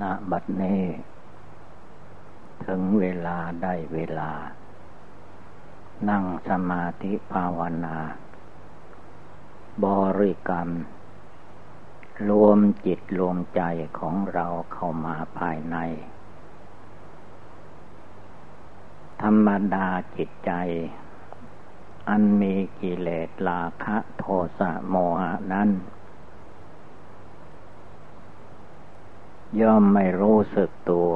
ณบัดนี้ถึงเวลาได้เวลานั่งสมาธิภาวนาบริกรรมรวมจิตรวมใจของเราเข้ามาภายในธรรมดาจิตใจอันมีกิเลสราคะโทสะโมหะนั้นย่อมไม่รู้สึกตัว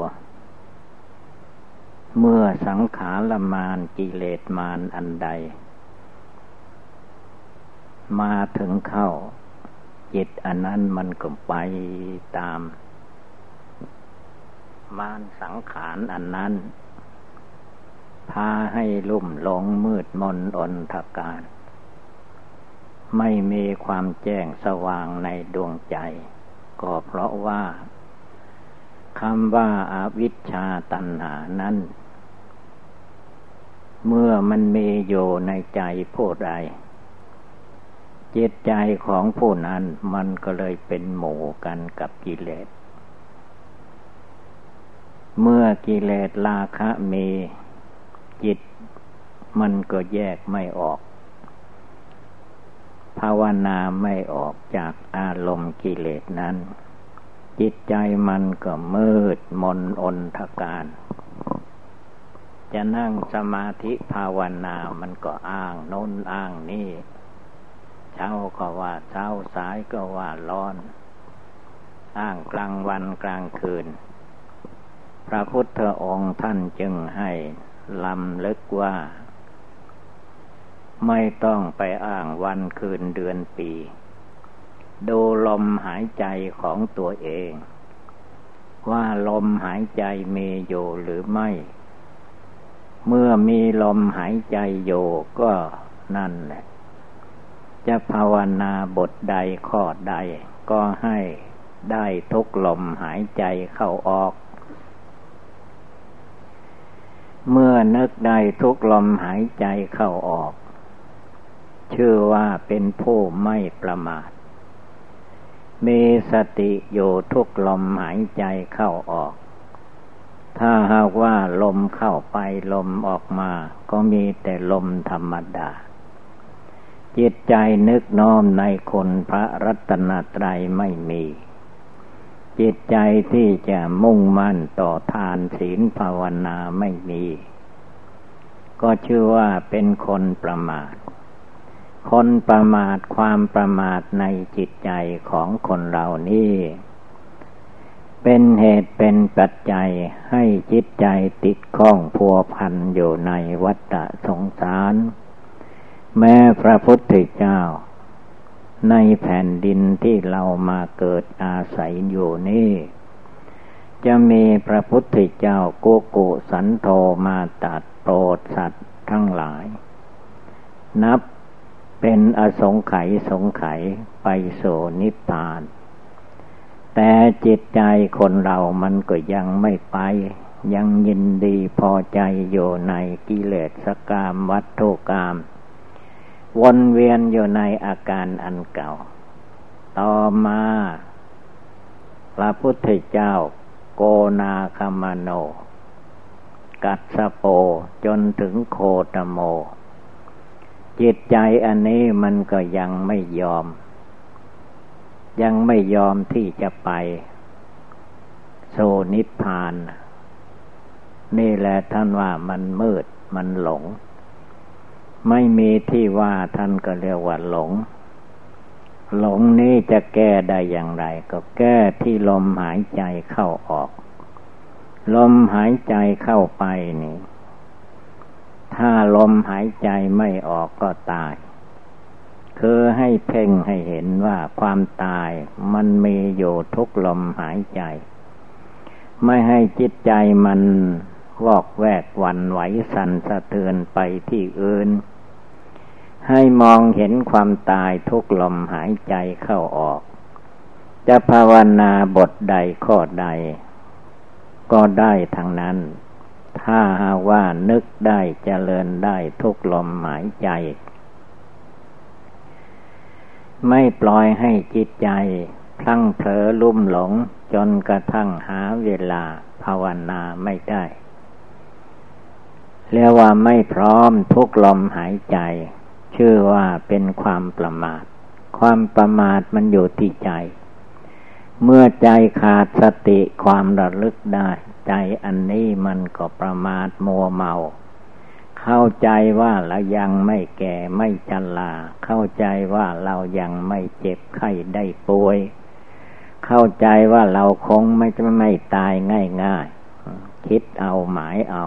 เมื่อสังขารมารกิเลสมารอันใดมาถึงเข้าจิตอันนั้นมันก็ไปตามมารสังขารอันนั้นพาให้ลุ่มหลงมืดมนอนทการไม่มีความแจ้งสว่างในดวงใจก็เพราะว่าคำว่าอวิชชาตัณหานั้นเมื่อมันมีอยู่ในใจผู้ใดจิตใจของผู้นั้นมันก็เลยเป็นหมู่กันกับกิเลสเมื่อกิเลสราคะมีจิตมันก็แยกไม่ออกภาวนาไม่ออกจากอารมณ์กิเลสนั้นจิตใจมันก็มืดมนอนทการจะนั่งสมาธิภาวนามันก็อ้างโน้นอ้างนี่เช้าก็ว่าเช้าสายก็ว่าร้อนอ้างกลางวันกลางคืนพระพุทธองค์ท่านจึงให้ลำลึกว่าไม่ต้องไปอ้างวันคืนเดือนปีดูลมหายใจของตัวเองว่าลมหายใจมีอยู่หรือไม่เมื่อมีลมหายใจอยู่ก็นั่นแหละจะภาวนาบทใดข้อใดก็ให้ได้ทุกลมหายใจเข้าออกเมื่อนึกได้ทุกลมหายใจเข้าออกชื่อว่าเป็นผู้ไม่ประมาทมีสติอยู่ทุกลมหายใจเข้าออกถ้าหากว่าลมเข้าไปลมออกมาก็มีแต่ลมธรรมดาจิตใจนึกน้อมในคุณพระรัตนตรัยไม่มีจิตใจที่จะมุ่งมั่นต่อทานศีลภาวนาไม่มีก็ชื่อว่าเป็นคนประมาทคนประมาทความประมาทในจิตใจของคนเหล่านี้เป็นเหตุเป็นปัจจัยให้จิตใจติดข้องพัวพันอยู่ในวัฏสงสารแม้พระพุทธเจ้าในแผ่นดินที่เรามาเกิดอาศัยอยู่นี่จะมีพระพุทธเจ้าโกโกสันโธมาตรัสโปรดสัตว์ทั้งหลายนับเป็นอสงไขยสงไขยไปโสนิพพานแต่จิตใจคนเรามันก็ยังไม่ไปยังยินดีพอใจอยู่ในกิเลสกามวัฏฏกามวนเวียนอยู่ในอาการอันเก่าต่อมาพระพุทธเจ้าโกนาคามโนกัสสโปจนถึงโคตโมจิตใจอันนี้มันก็ยังไม่ยอมที่จะไปโสนิพพานนี่แหละท่านว่ามันมืดมันหลงไม่มีที่ว่าท่านก็เรียกว่าหลงหลงนี้จะแก้ได้อย่างไรก็แก้ที่ลมหายใจเข้าออกลมหายใจเข้าไปนี่ถ้าลมหายใจไม่ออกก็ตายคือให้เพ่งให้เห็นว่าความตายมันมีอยู่ทุกลมหายใจไม่ให้จิตใจมันวอกแวกหวั่นไหวสั่นสะเทือนไปที่อื่นให้มองเห็นความตายทุกลมหายใจเข้าออกจะภาวนาบทใดข้อใดก็ได้ทั้งนั้นถ้าหากว่านึกได้เจริญได้ทุกลมหายใจไม่ปล่อยให้จิตใจ พลั้งเผลอลุ่มหลงจนกระทั่งหาเวลาภาวนาไม่ได้เรียกว่าไม่พร้อมทุกลมหายใจชื่อว่าเป็นความประมาทความประมาทมันอยู่ที่ใจเมื่อใจขาดสติความระลึกได้ใจอันนี้มันก็ประมาทมัวเมาเข้าใจว่าเรายังไม่แก่ไม่ชราเข้าใจว่าเรายังไม่เจ็บไข้ได้ป่วยเข้าใจว่าเราคงไม่ตายง่ายๆคิดเอาหมายเอา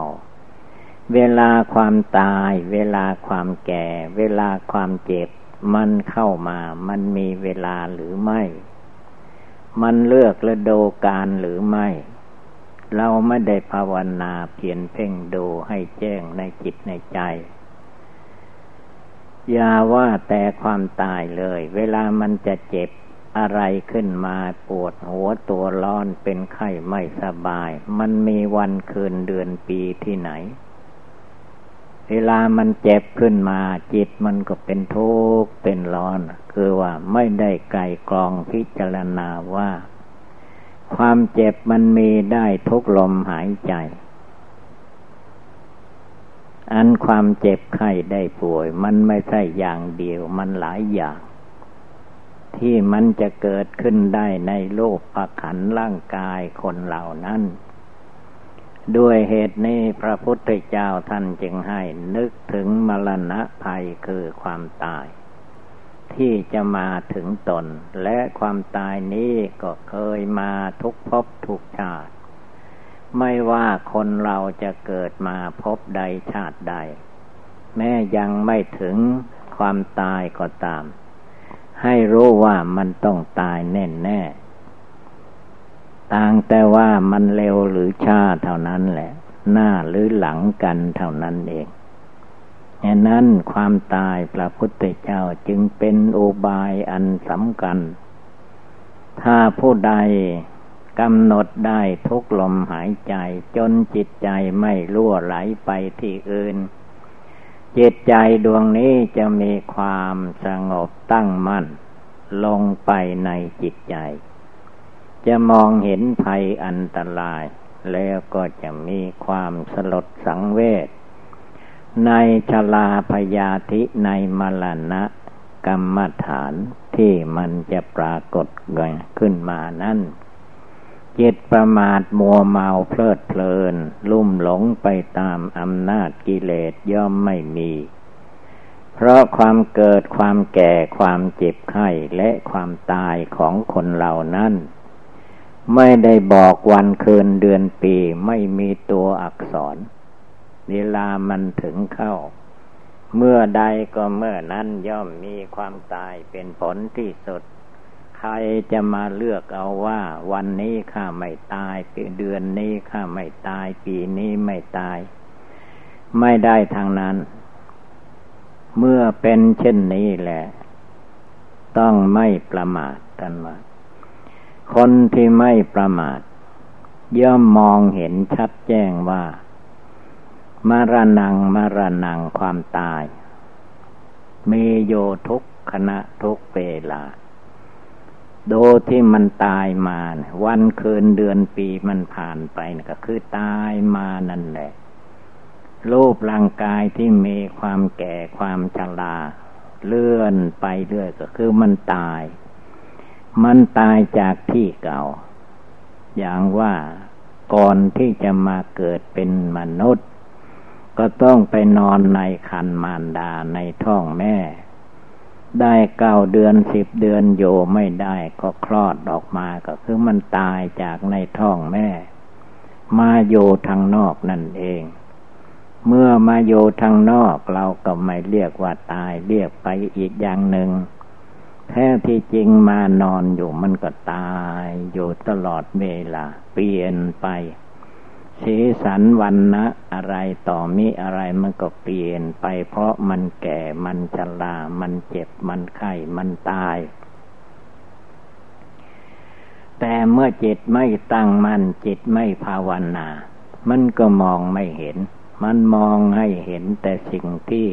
เวลาความตายเวลาความแก่เวลาความเจ็บมันเข้ามามันมีเวลาหรือไม่มันเลือกฤดูกาลหรือไม่เราไม่ได้ภาวนาเพียรเพ่งดูให้แจ้งในจิตในใจอย่าว่าแต่ความตายเลยเวลามันจะเจ็บอะไรขึ้นมาปวดหัวตัวร้อนเป็นไข้ไม่สบายมันมีวันคืนเดือนปีที่ไหนเวลามันเจ็บขึ้นมาจิตมันก็เป็นทุกข์เป็นร้อนคือว่าไม่ได้ไกลกรองพิจารณาว่าความเจ็บมันมีได้ทุกลมหายใจอันความเจ็บไข้ได้ป่วยมันไม่ใช่อย่างเดียวมันหลายอย่างที่มันจะเกิดขึ้นได้ในโลกประขันร่างกายคนเหล่านั้นด้วยเหตุนี้พระพุทธเจ้าท่านจึงให้นึกถึงมรณะภัยคือความตายที่จะมาถึงตนและความตายนี้ก็เคยมาทุกภพทุกชาติไม่ว่าคนเราจะเกิดมาภพใดชาติใดแม้ยังไม่ถึงความตายก็ตามให้รู้ว่ามันต้องตายแน่ๆต่างแต่ว่ามันเร็วหรือช้าเท่านั้นแหละหน้าหรือหลังกันเท่านั้นเองฉะนั้นความตายพระพุทธเจ้าจึงเป็นอุบายอันสำคัญถ้าผู้ใดกำหนดได้ทุกลมหายใจจนจิตใจไม่รั่วไหลไปที่อื่นจิตใจดวงนี้จะมีความสงบตั้งมั่นลงไปในจิตใจจะมองเห็นภัยอันตรายแล้วก็จะมีความสลดสังเวชในชราพยาธิในมรณะกรรมฐานที่มันจะปรากฏขึ้นมานั้นจิตประมาทมัวเมาเพลิดเพลินลุ่มหลงไปตามอำนาจกิเลสย่อมไม่มีเพราะความเกิดความแก่ความเจ็บไข้และความตายของคนเหล่านั้นไม่ได้บอกวันคืนเดือนปีไม่มีตัวอักษรเวลามันถึงเข้าเมื่อใดก็เมื่อนั้นย่อมมีความตายเป็นผลที่สุดใครจะมาเลือกเอาว่าวันนี้ข้าไม่ตายเดือนนี้ข้าไม่ตายปีนี้ไม่ตายไม่ได้ทางนั้นเมื่อเป็นเช่นนี้แหละต้องไม่ประมาทกันว่าคนที่ไม่ประมาทย่อมมองเห็นชัดแจ้งว่ามรณังมรณังความตายมีโยทุกขณะทุกเวลาโดที่มันตายมาวันคืนเดือนปีมันผ่านไปก็คือตายมานั่นแหละรูปร่างกายที่มีความแก่ความชราเลื่อนไปเรื่อยก็คือมันตายจากที่เก่าอย่างว่าก่อนที่จะมาเกิดเป็นมนุษย์ก็ต้องไปนอนในคันมารดาในท้องแม่ได้9 เดือน10 เดือนอยู่ไม่ได้ก็คลอดออกมาก็คือมันตายจากในท้องแม่มาอยู่ทางนอกนั่นเองเมื่อมาอยู่ทางนอกเราก็ไม่เรียกว่าตายเรียกไปอีกอย่างหนึ่งแท้ที่จริงมานอนอยู่มันก็ตายอยู่ตลอดเวลาเปลี่ยนไปสีสันวรรณะอะไรต่อมิอะไรมันก็เปลี่ยนไปเพราะมันแก่มันชรามันเจ็บมันไข้มันตายแต่เมื่อจิตไม่ตั้งมั่นจิตไม่ภาวนามันก็มองไม่เห็นมันมองให้เห็นแต่สิ่งที่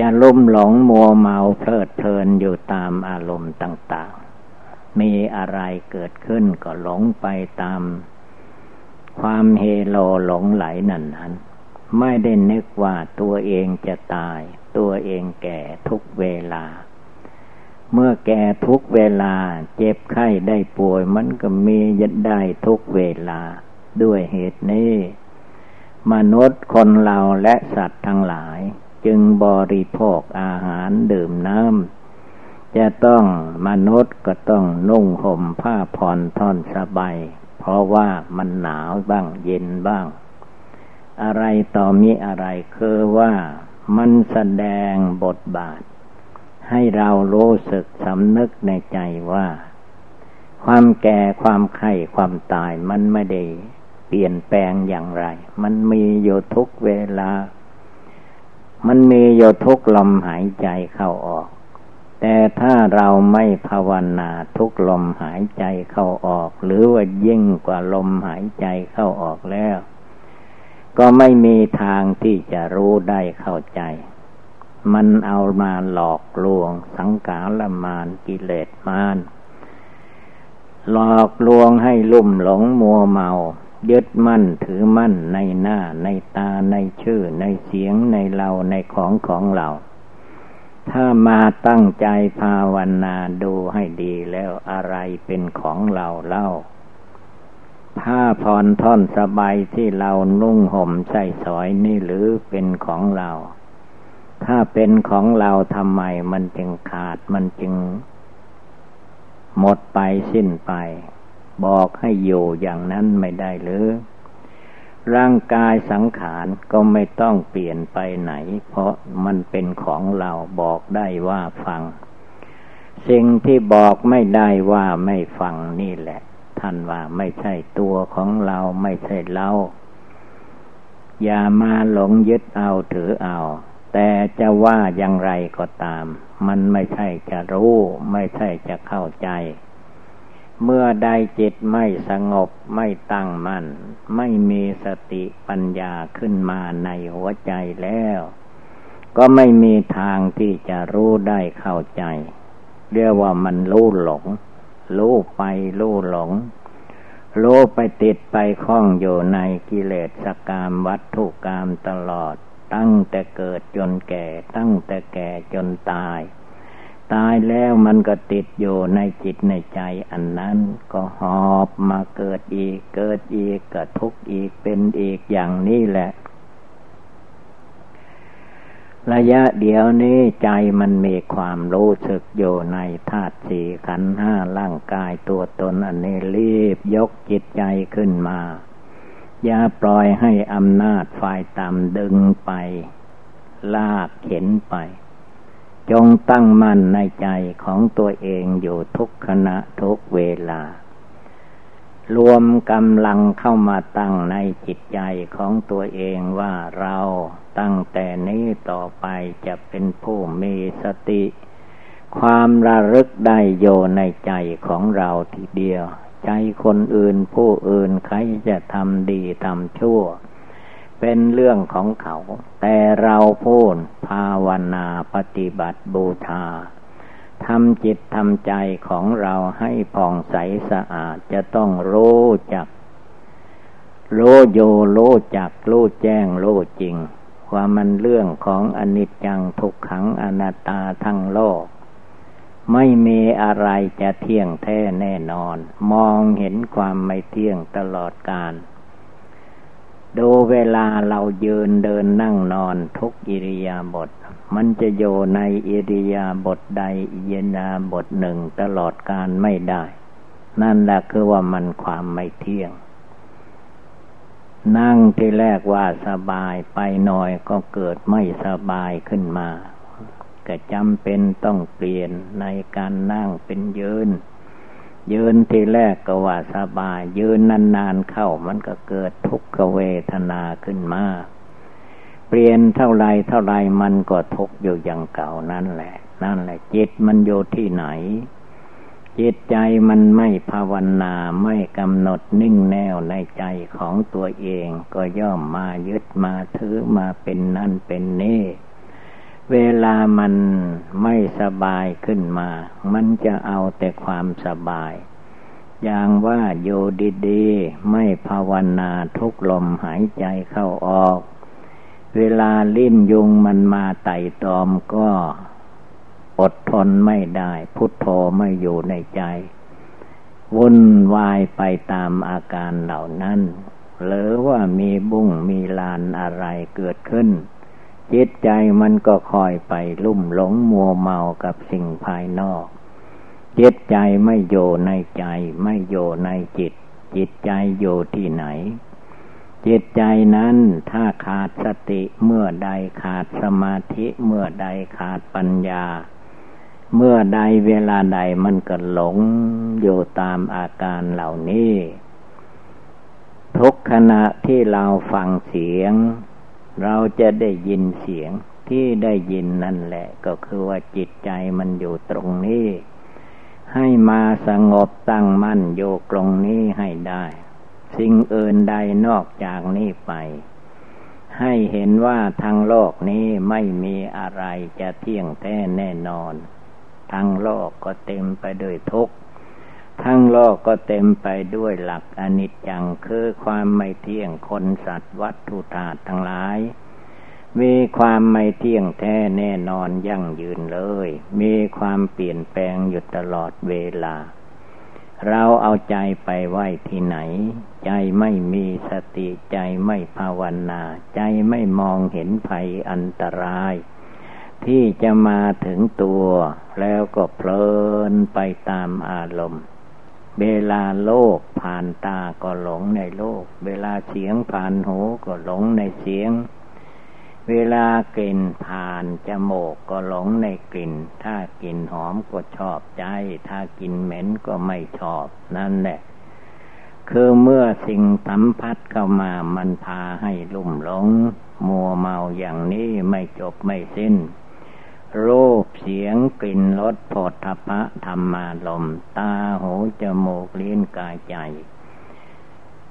จะลุ่มหลงมัวเมาเพลิดเพลินอยู่ตามอารมณ์ต่าง มีอะไรเกิดขึ้นก็หลงไปตามความเฮโลหลงไหลนั้นไม่ได้นึกว่าตัวเองจะตายตัวเองแก่ทุกเวลาเมื่อแก่ทุกเวลาเจ็บไข้ได้ป่วยมันก็มียัดได้ทุกเวลาด้วยเหตุนี้มนุษย์คนเราและสัตว์ทั้งหลายจึงบริโภคอาหารดื่มน้ำจะต้องมนุษย์ก็ต้องนุ่งห่มผ้าผ่อนท่อนสบายเพราะว่ามันหนาวบ้างเย็นบ้างอะไรต่อมีอะไรคือว่ามันแสดงบทบาทให้เรารู้สึกสำนึกในใจว่าความแก่ความไข้ความตายมันไม่ได้เปลี่ยนแปลงอย่างไรมันมีอยู่ทุกเวลามันมีอยู่ทุกลมหายใจเข้าออกแต่ถ้าเราไม่ภาวนาทุกลมหายใจเข้าออกหรือว่ายิ่งกว่าลมหายใจเข้าออกแล้วก็ไม่มีทางที่จะรู้ได้เข้าใจมันเอามาหลอกลวงสังขารมารกิเลสมารหลอกลวงให้ลุ่มหลงมัวเมายึดมั่นถือมั่นในหน้าในตาในชื่อในเสียงในเราในของของเราถ้ามาตั้งใจภาวนาดูให้ดีแล้วอะไรเป็นของเราเล่าผ้าผ่อนท่อนสบายที่เรานุ่งห่มใส่สอยนี่หรือเป็นของเราถ้าเป็นของเราทำไมมันจึงขาดมันจึงหมดไปสิ้นไปบอกให้อยู่อย่างนั้นไม่ได้หรือร่างกายสังขารก็ไม่ต้องเปลี่ยนไปไหนเพราะมันเป็นของเราบอกได้ว่าฟังสิ่งที่บอกไม่ได้ว่าไม่ฟังนี่แหละท่านว่าไม่ใช่ตัวของเราไม่ใช่เราอย่ามาหลงยึดเอาถือเอาแต่จะว่าอย่างไรก็ตามมันไม่ใช่จะรู้ไม่ใช่จะเข้าใจเมื่อใดจิตไม่สงบไม่ตั้งมั่นไม่มีสติปัญญาขึ้นมาในหัวใจแล้วก็ไม่มีทางที่จะรู้ได้เข้าใจเรียกว่ามันรู้หลงรู้ไปรู้หลงรู้ไปติดไปคล้องอยู่ในกิเลสกามวัตถุกามตลอดตั้งแต่เกิดจนแก่ตั้งแต่แก่จนตายตายแล้วมันก็ติดอยู่ในจิตในใจอันนั้นก็หอบมาเกิดอีกเกิดอีกก็ทุกข์อีกเป็นอีกอย่างนี้แหละระยะเดียวนี้ใจมันมีความรู้สึกอยู่ในธาตุสี่ขันธ์ห้าร่างกายตัวตนอันนี้รีบยกจิตใจขึ้นมาอย่าปล่อยให้อำนาจฝ่ายต่ำดึงไปลากเข็นไปจงตั้งมั่นในใจของตัวเองอยู่ทุกขณะทุกเวลารวมกำลังเข้ามาตั้งในจิตใจของตัวเองว่าเราตั้งแต่นี้ต่อไปจะเป็นผู้มีสติความระลึกได้อยู่ในใจของเราทีเดียวใจคนอื่นผู้อื่นใครจะทำดีทำชั่วเป็นเรื่องของเขาแต่เราพูดภาวนาปฏิบัติบูชาทำจิตทำใจของเราให้ผ่องใสสะอาดจะต้องรู้จักรู้โยรู้จักรู้แจ้งรู้จริงว่ามันเรื่องของอนิจจังทุกขังอนัตตาทั้งโลกไม่มีอะไรจะเที่ยงแท้แน่นอนมองเห็นความไม่เที่ยงตลอดกาลดูเวลาเรายืนเดินนั่งนอนทุกอิริยาบถมันจะอยู่ในอิริยาบถใดอิริยาบถหนึ่งตลอดกาลไม่ได้นั่นแหละคือว่ามันความไม่เที่ยงนั่งที่แรกว่าสบายไปหน่อยก็เกิดไม่สบายขึ้นมาก็จำเป็นต้องเปลี่ยนในการนั่งเป็นยืนทีแรกก็ว่าสบายยืนนานๆเข้ามันก็เกิดทุกขเวทนาขึ้นมาเปลี่ยนเท่าไรมันก็ทุกข์อยู่อย่างเก่านั่นแหละจิตมันอยู่ที่ไหนจิตใจมันไม่ภาวนาไม่กำหนดนิ่งแน่วในใจของตัวเองก็ย่อมมายึดมาถือมาเป็นนั่นเป็นนี่ เวลามันไม่สบายขึ้นมามันจะเอาแต่ความสบายอย่างว่าอยู่ดีๆไม่ภาวนาทุกลมหายใจเข้าออกเวลาลิ้นยุงมันมาไต่ตอมก็อดทนไม่ได้พุทโธไม่อยู่ในใจวุ่นวายไปตามอาการเหล่านั้นหรือว่ามีบุ้งมีลานอะไรเกิดขึ้นจิตใจมันก็คอยไปลุ่มหลงมัวเมากับสิ่งภายนอกจิตใจไม่อยู่ในใจไม่อยู่ในจิตจิตใจอยู่ที่ไหนจิตใจนั้นถ้าขาดสติเมื่อใดขาดสมาธิเมื่อใดขาดปัญญาเมื่อใดเวลาใดมันก็หลงอยู่ตามอาการเหล่านี้ทุกขณะที่เราฟังเสียงเราจะได้ยินเสียงที่ได้ยินนั่นแหละก็คือว่าจิตใจมันอยู่ตรงนี้ให้มาสงบตั้งมั่นอยู่ตรงนี้ให้ได้สิ่งอื่นใดนอกจากนี้ไปให้เห็นว่าทางโลกนี้ไม่มีอะไรจะเที่ยงแท้แน่นอนทางโลกก็เต็มไปด้วยทุกข์ทางโลกก็เต็มไปด้วยหลักอนิจจังคือความไม่เที่ยงคนสัตว์วัตถุธาตุทั้งหลายมีความไม่เที่ยงแท้แน่นอนยั่งยืนเลยมีความเปลี่ยนแปลงอยู่ตลอดเวลาเราเอาใจไปไว้ที่ไหนใจไม่มีสติใจไม่ภาวนาใจไม่มองเห็นภัยอันตรายที่จะมาถึงตัวแล้วก็เพลินไปตามอารมณ์เวลาโลกผ่านตาก็หลงในโลกเวลาเสียงผ่านหูก็หลงในเสียงเวลากลิ่นผ่านจมูกก็หลงในกลิ่นถ้ากลิ่นหอมก็ชอบใจถ้ากลิ่นเหม็นก็ไม่ชอบนั่นแหละคือเมื่อสิ่งสัมผัสเข้ามามันพาให้ลุ่มหลงมัวเมาอย่างนี้ไม่จบไม่สิ้นรูปเสียงกลิ่นรสโผฏฐัพพะธรรมารมณ์ตาหูจมูกลิ้นกายใจ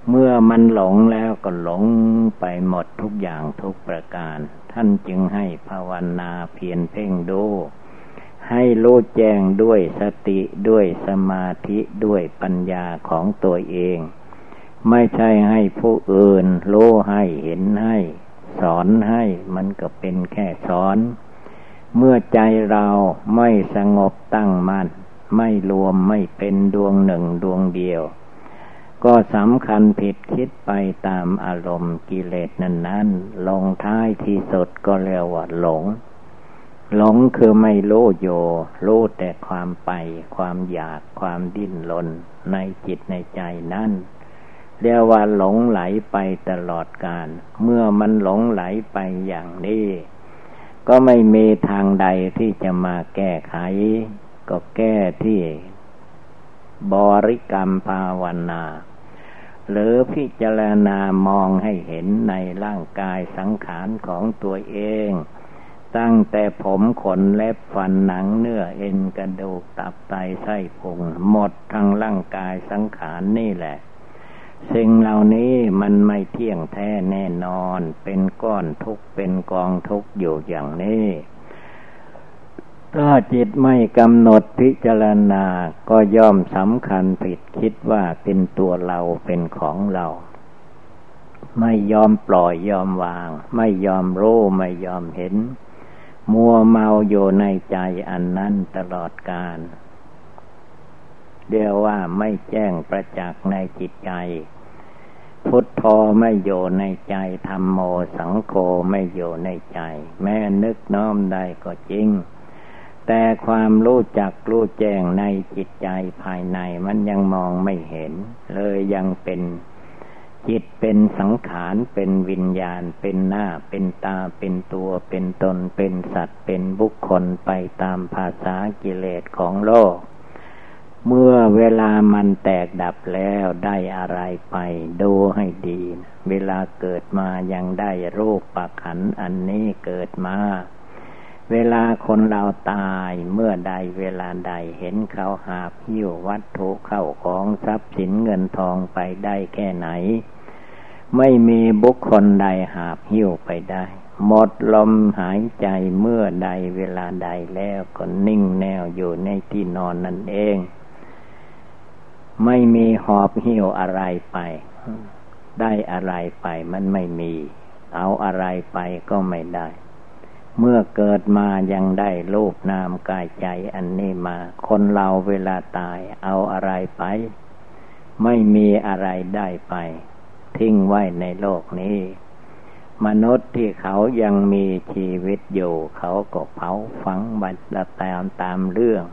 เมื่อมันหลงแล้วก็หลงไปหมดทุกอย่างทุกประการท่านจึงให้ภาวนาเพียรเพ่งดูให้รู้แจ้งด้วยสติด้วยสมาธิด้วยปัญญาของตัวเองไม่ใช่ให้ผู้อื่นรู้ให้เห็นให้สอนให้มันก็เป็นแค่สอนเมื่อใจเราไม่สงบตั้งมั่นไม่รวมไม่เป็นดวงหนึ่งดวงเดียวก็สำคัญผิดคิดไปตามอารมณ์กิเลสนั้นๆลงท้ายที่สุดก็เรียกว่าหลงหลงคือไม่รู้โยรู้แต่ความไปความอยากความดิ้นรนในจิตในใจนั้นเรียกว่าหลงไหลไปตลอดกาลเมื่อมันหลงไหลไปอย่างนี้ก็ไม่มีทางใดที่จะมาแก้ไขก็แก้ที่บริกรรมภาวนาหรือพิจารณามองให้เห็นในร่างกายสังขารของตัวเองตั้งแต่ผมขนเล็บฟันหนังเนื้อเอ็นกระดูกตับไตไส้พุงหมดทั้งร่างกายสังขารนี่แหละสิ่งเหล่านี้มันไม่เที่ยงแท้แน่นอนเป็นก้อนทุกข์เป็นกองทุกข์อยู่อย่างนี้ถ้าจิตไม่กำหนดพิจารณาก็ย่อมสำคัญผิดคิดว่าเป็นตัวเราเป็นของเราไม่ยอมปล่อยยอมวางไม่ยอมรู้ไม่ยอมเห็นมัวเมาอยู่ในใจอันนั้นตลอดกาลเรียกว่าไม่แจ้งประจักษ์ในจิตใจพุทโธไม่อยู่ในใจธัมโมสังโฆไม่อยู่ในใจแม้นึกน้อมได้ก็จริงแต่ความรู้จักรู้แจ้งในจิตใจภายในมันยังมองไม่เห็นเลยยังเป็นจิตเป็นสังขารเป็นวิญญาณเป็นหน้าเป็นตาเป็นตัวเป็นตนเป็นสัตว์เป็นบุคคลไปตามภาษากิเลสของโลกเมื่อเวลามันแตกดับแล้วได้อะไรไปดูให้ดีเวลาเกิดมายังได้รูปขันธ์อันนี้เกิดมาเวลาคนเราตายเมื่อใดเวลาใดเห็นเขาหาบหิ้ววัตถุเข้าของทรัพย์สินเงินทองไปได้แค่ไหน ไม่มีบุคคลใดหาบหิ้วไปได้หมดลมหายใจเมื่อใดเวลาใดแล้วก็นิ่งแน่วอยู่ในที่นอนนั่นเองไม่มีหอบหิ้วอะไรไปได้อะไรไปมันไม่มีเอาอะไรไปก็ไม่ได้เมื่อเกิดมายังได้รูปนามกายใจอันนี้มาคนเราเวลาตายเอาอะไรไปไม่มีอะไรได้ไปทิ้งไว้ในโลกนี้มนุษย์ที่เขายังมีชีวิตอยู่เขาก็เผาฝังบัดละตามเรื่อง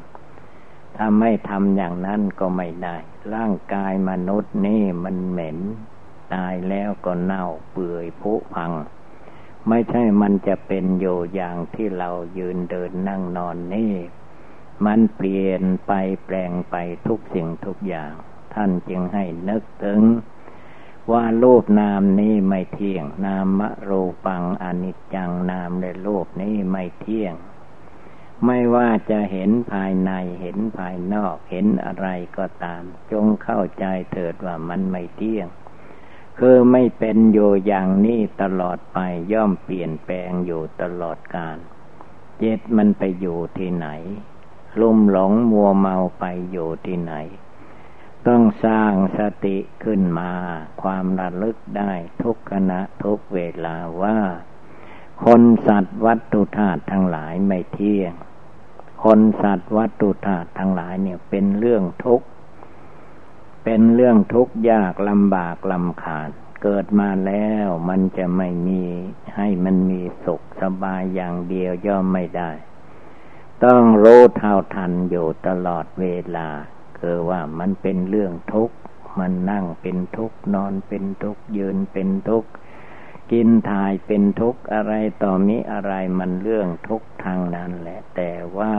ถ้าไม่ทำอย่างนั้นก็ไม่ได้ร่างกายมนุษย์นี่มันเหม็นตายแล้วก็เน่าเปื่อยผุพังไม่ใช่มันจะเป็นอยู่อย่างที่เรายืนเดินนั่งนอนนี่มันเปลี่ยนไปแปลงไปทุกสิ่งทุกอย่างท่านจึงให้นึกถึงว่ารูปนามนี้ไม่เที่ยงนามรูปังอนิจจังนามและรูปนี้ไม่เที่ยงไม่ว่าจะเห็นภายในเห็นภายนอกเห็นอะไรก็ตามจงเข้าใจเถิดว่ามันไม่เที่ยงคือไม่เป็นอยู่อย่างนี้ตลอดไปย่อมเปลี่ยนแปลงอยู่ตลอดกาลเจ็ดมันไปอยู่ที่ไหนลุ่มหลงมัวเมาไปอยู่ที่ไหนต้องสร้างสติขึ้นมาความระลึกได้ทุกขณะทุกเวลาว่าคนสัตว์วัตถุธาตุทั้งหลายไม่เที่ยงคนสัตว์วัตถุธาตุทั้งหลายเนี่ยเป็นเรื่องทุกข์เป็นเรื่องทุกข์ยากลำบากลำคาญเกิดมาแล้วมันจะไม่มีให้มันมีสุขสบายอย่างเดียวย่อมไม่ได้ต้องรู้เท่าทันอยู่ตลอดเวลาคือว่ามันเป็นเรื่องทุกข์มันนั่งเป็นทุกข์นอนเป็นทุกข์ยืนเป็นทุกข์กินถ่ายเป็นทุกข์อะไรต่อมิอะไรมันเรื่องทุกข์ทางนั้นแหละแต่ว่า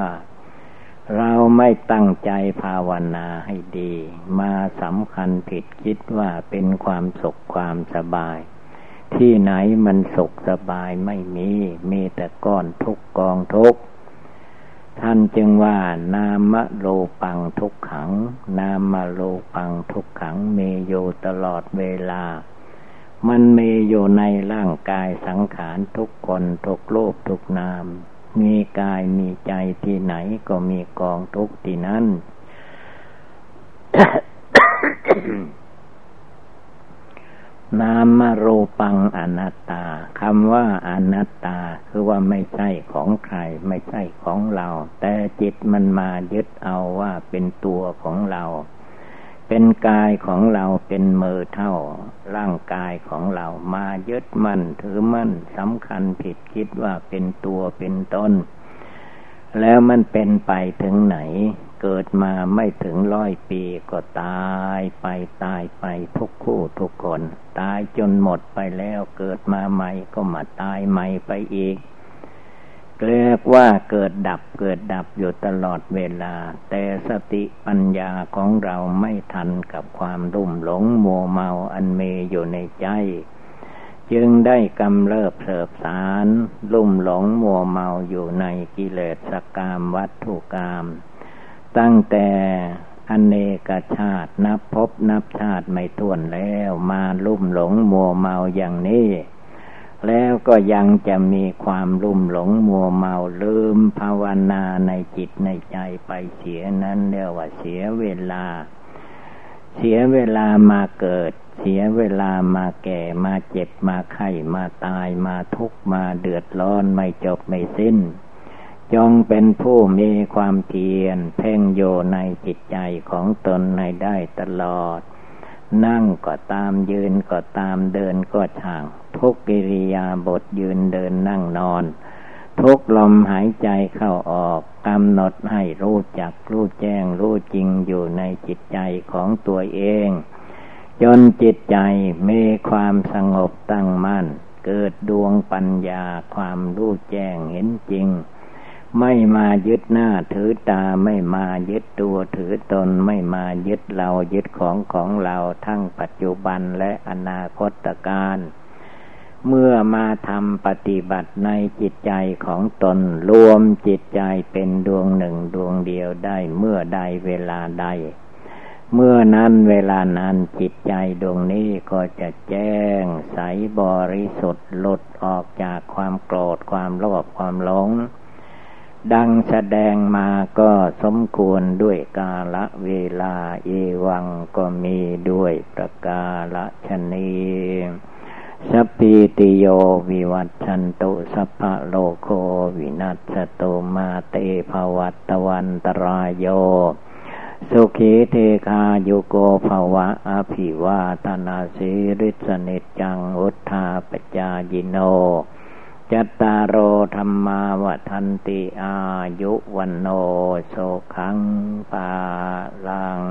เราไม่ตั้งใจภาวนาให้ดีมาสำคัญผิดคิดว่าเป็นความสุขความสบายที่ไหนมันสุขสบายไม่มีมีแต่ก้อนทุกข์กองทุกข์ท่านจึงว่านามโลปังทุกขังนามโลปังทุกขังมีอยู่ตลอดเวลามันมีอยู่ในร่างกายสังขารทุกคนทุกรูปทุกนามมีกายมีใจที่ไหนก็มีกองทุกข์ที่นั้น นามโลปังอนัตตาคำว่าอนัตตาคือว่าไม่ใช่ของใครไม่ใช่ของเราแต่จิตมันมายึดเอาว่าเป็นตัวของเราเป็นกายของเราเป็นมือเท่าร่างกายของเรามายึดมั่นถือมั่นสำคัญผิดคิดว่าเป็นตัวเป็นตนแล้วมันเป็นไปถึงไหนเกิดมาไม่ถึง100 ปีก็ตายไปตายไปทุกคู่ทุกคนตายจนหมดไปแล้วเกิดมาใหม่ก็มาตายใหม่ไปอีกเรียกว่าเกิดดับอยู่ตลอดเวลาแต่สติปัญญาของเราไม่ทันกับความรุ่มหลงมัวเมาอันมีอยู่ในใจจึงได้กำเริบเสบสารรุ่มหลงมัวเมาอยู่ในกิเลสกามวัตถุกามตั้งแต่อเนกชาตินับพบนับชาติไม่ถ้วนแล้วมาลุ่มหลงมัวเมาอย่างนี้แล้วก็ยังจะมีความลุ่มหลงมัวเมาลืมภาวนาในจิตในใจไปเสียนั้นเรียกว่าเสียเวลามาเกิดเสียเวลามาแก่มาเจ็บมาไข้มาตายมาทุกข์มาเดือดร้อนไม่จบไม่สิ้นจงเป็นผู้มีความเพียรเพ่งโยในจิตใจของตนให้ได้ตลอดนั่งก็ตามยืนก็ตามเดินก็ช่างทุกกิริยาบถยืนเดินนั่งนอนทุกลมหายใจเข้าออกกำหนดให้รู้จักรู้แจ้งรู้จริงอยู่ในจิตใจของตัวเองจนจิตใจมีความสงบตั้งมั่นเกิดดวงปัญญาความรู้แจ้งเห็นจริงไม่มายึดหน้าถือตาไม่มายึดตัวถือตนไม่มายึดเรายึดของเราทั้งปัจจุบันและอนาคตการเมื่อมาทำปฏิบัติในจิตใจของตนรวมจิตใจเป็นดวงหนึ่งดวงเดียวได้เมื่อใดเวลาใด เมื่อนั้นเวลานั้นจิตใจดวงนี้ก็จะแจ้งใสบริสุทธิ์หลุดออกจากความโกรธความโลภความหลงดังแสดงมาก็สมควรด้วยกาลเวลาเอวังก็มีด้วยประกาศนีสัพพิติโยวิวัชชันตุสัพพะโลกโควินัสสตุมาเตภวัตวันตรายโยสุขีเทคายุโกภวะอภิวาทนาสีริสนิจังอุทธาปจายโนจัตตารโอธรรมาวทันติอายุวันโนโสขังภาลัง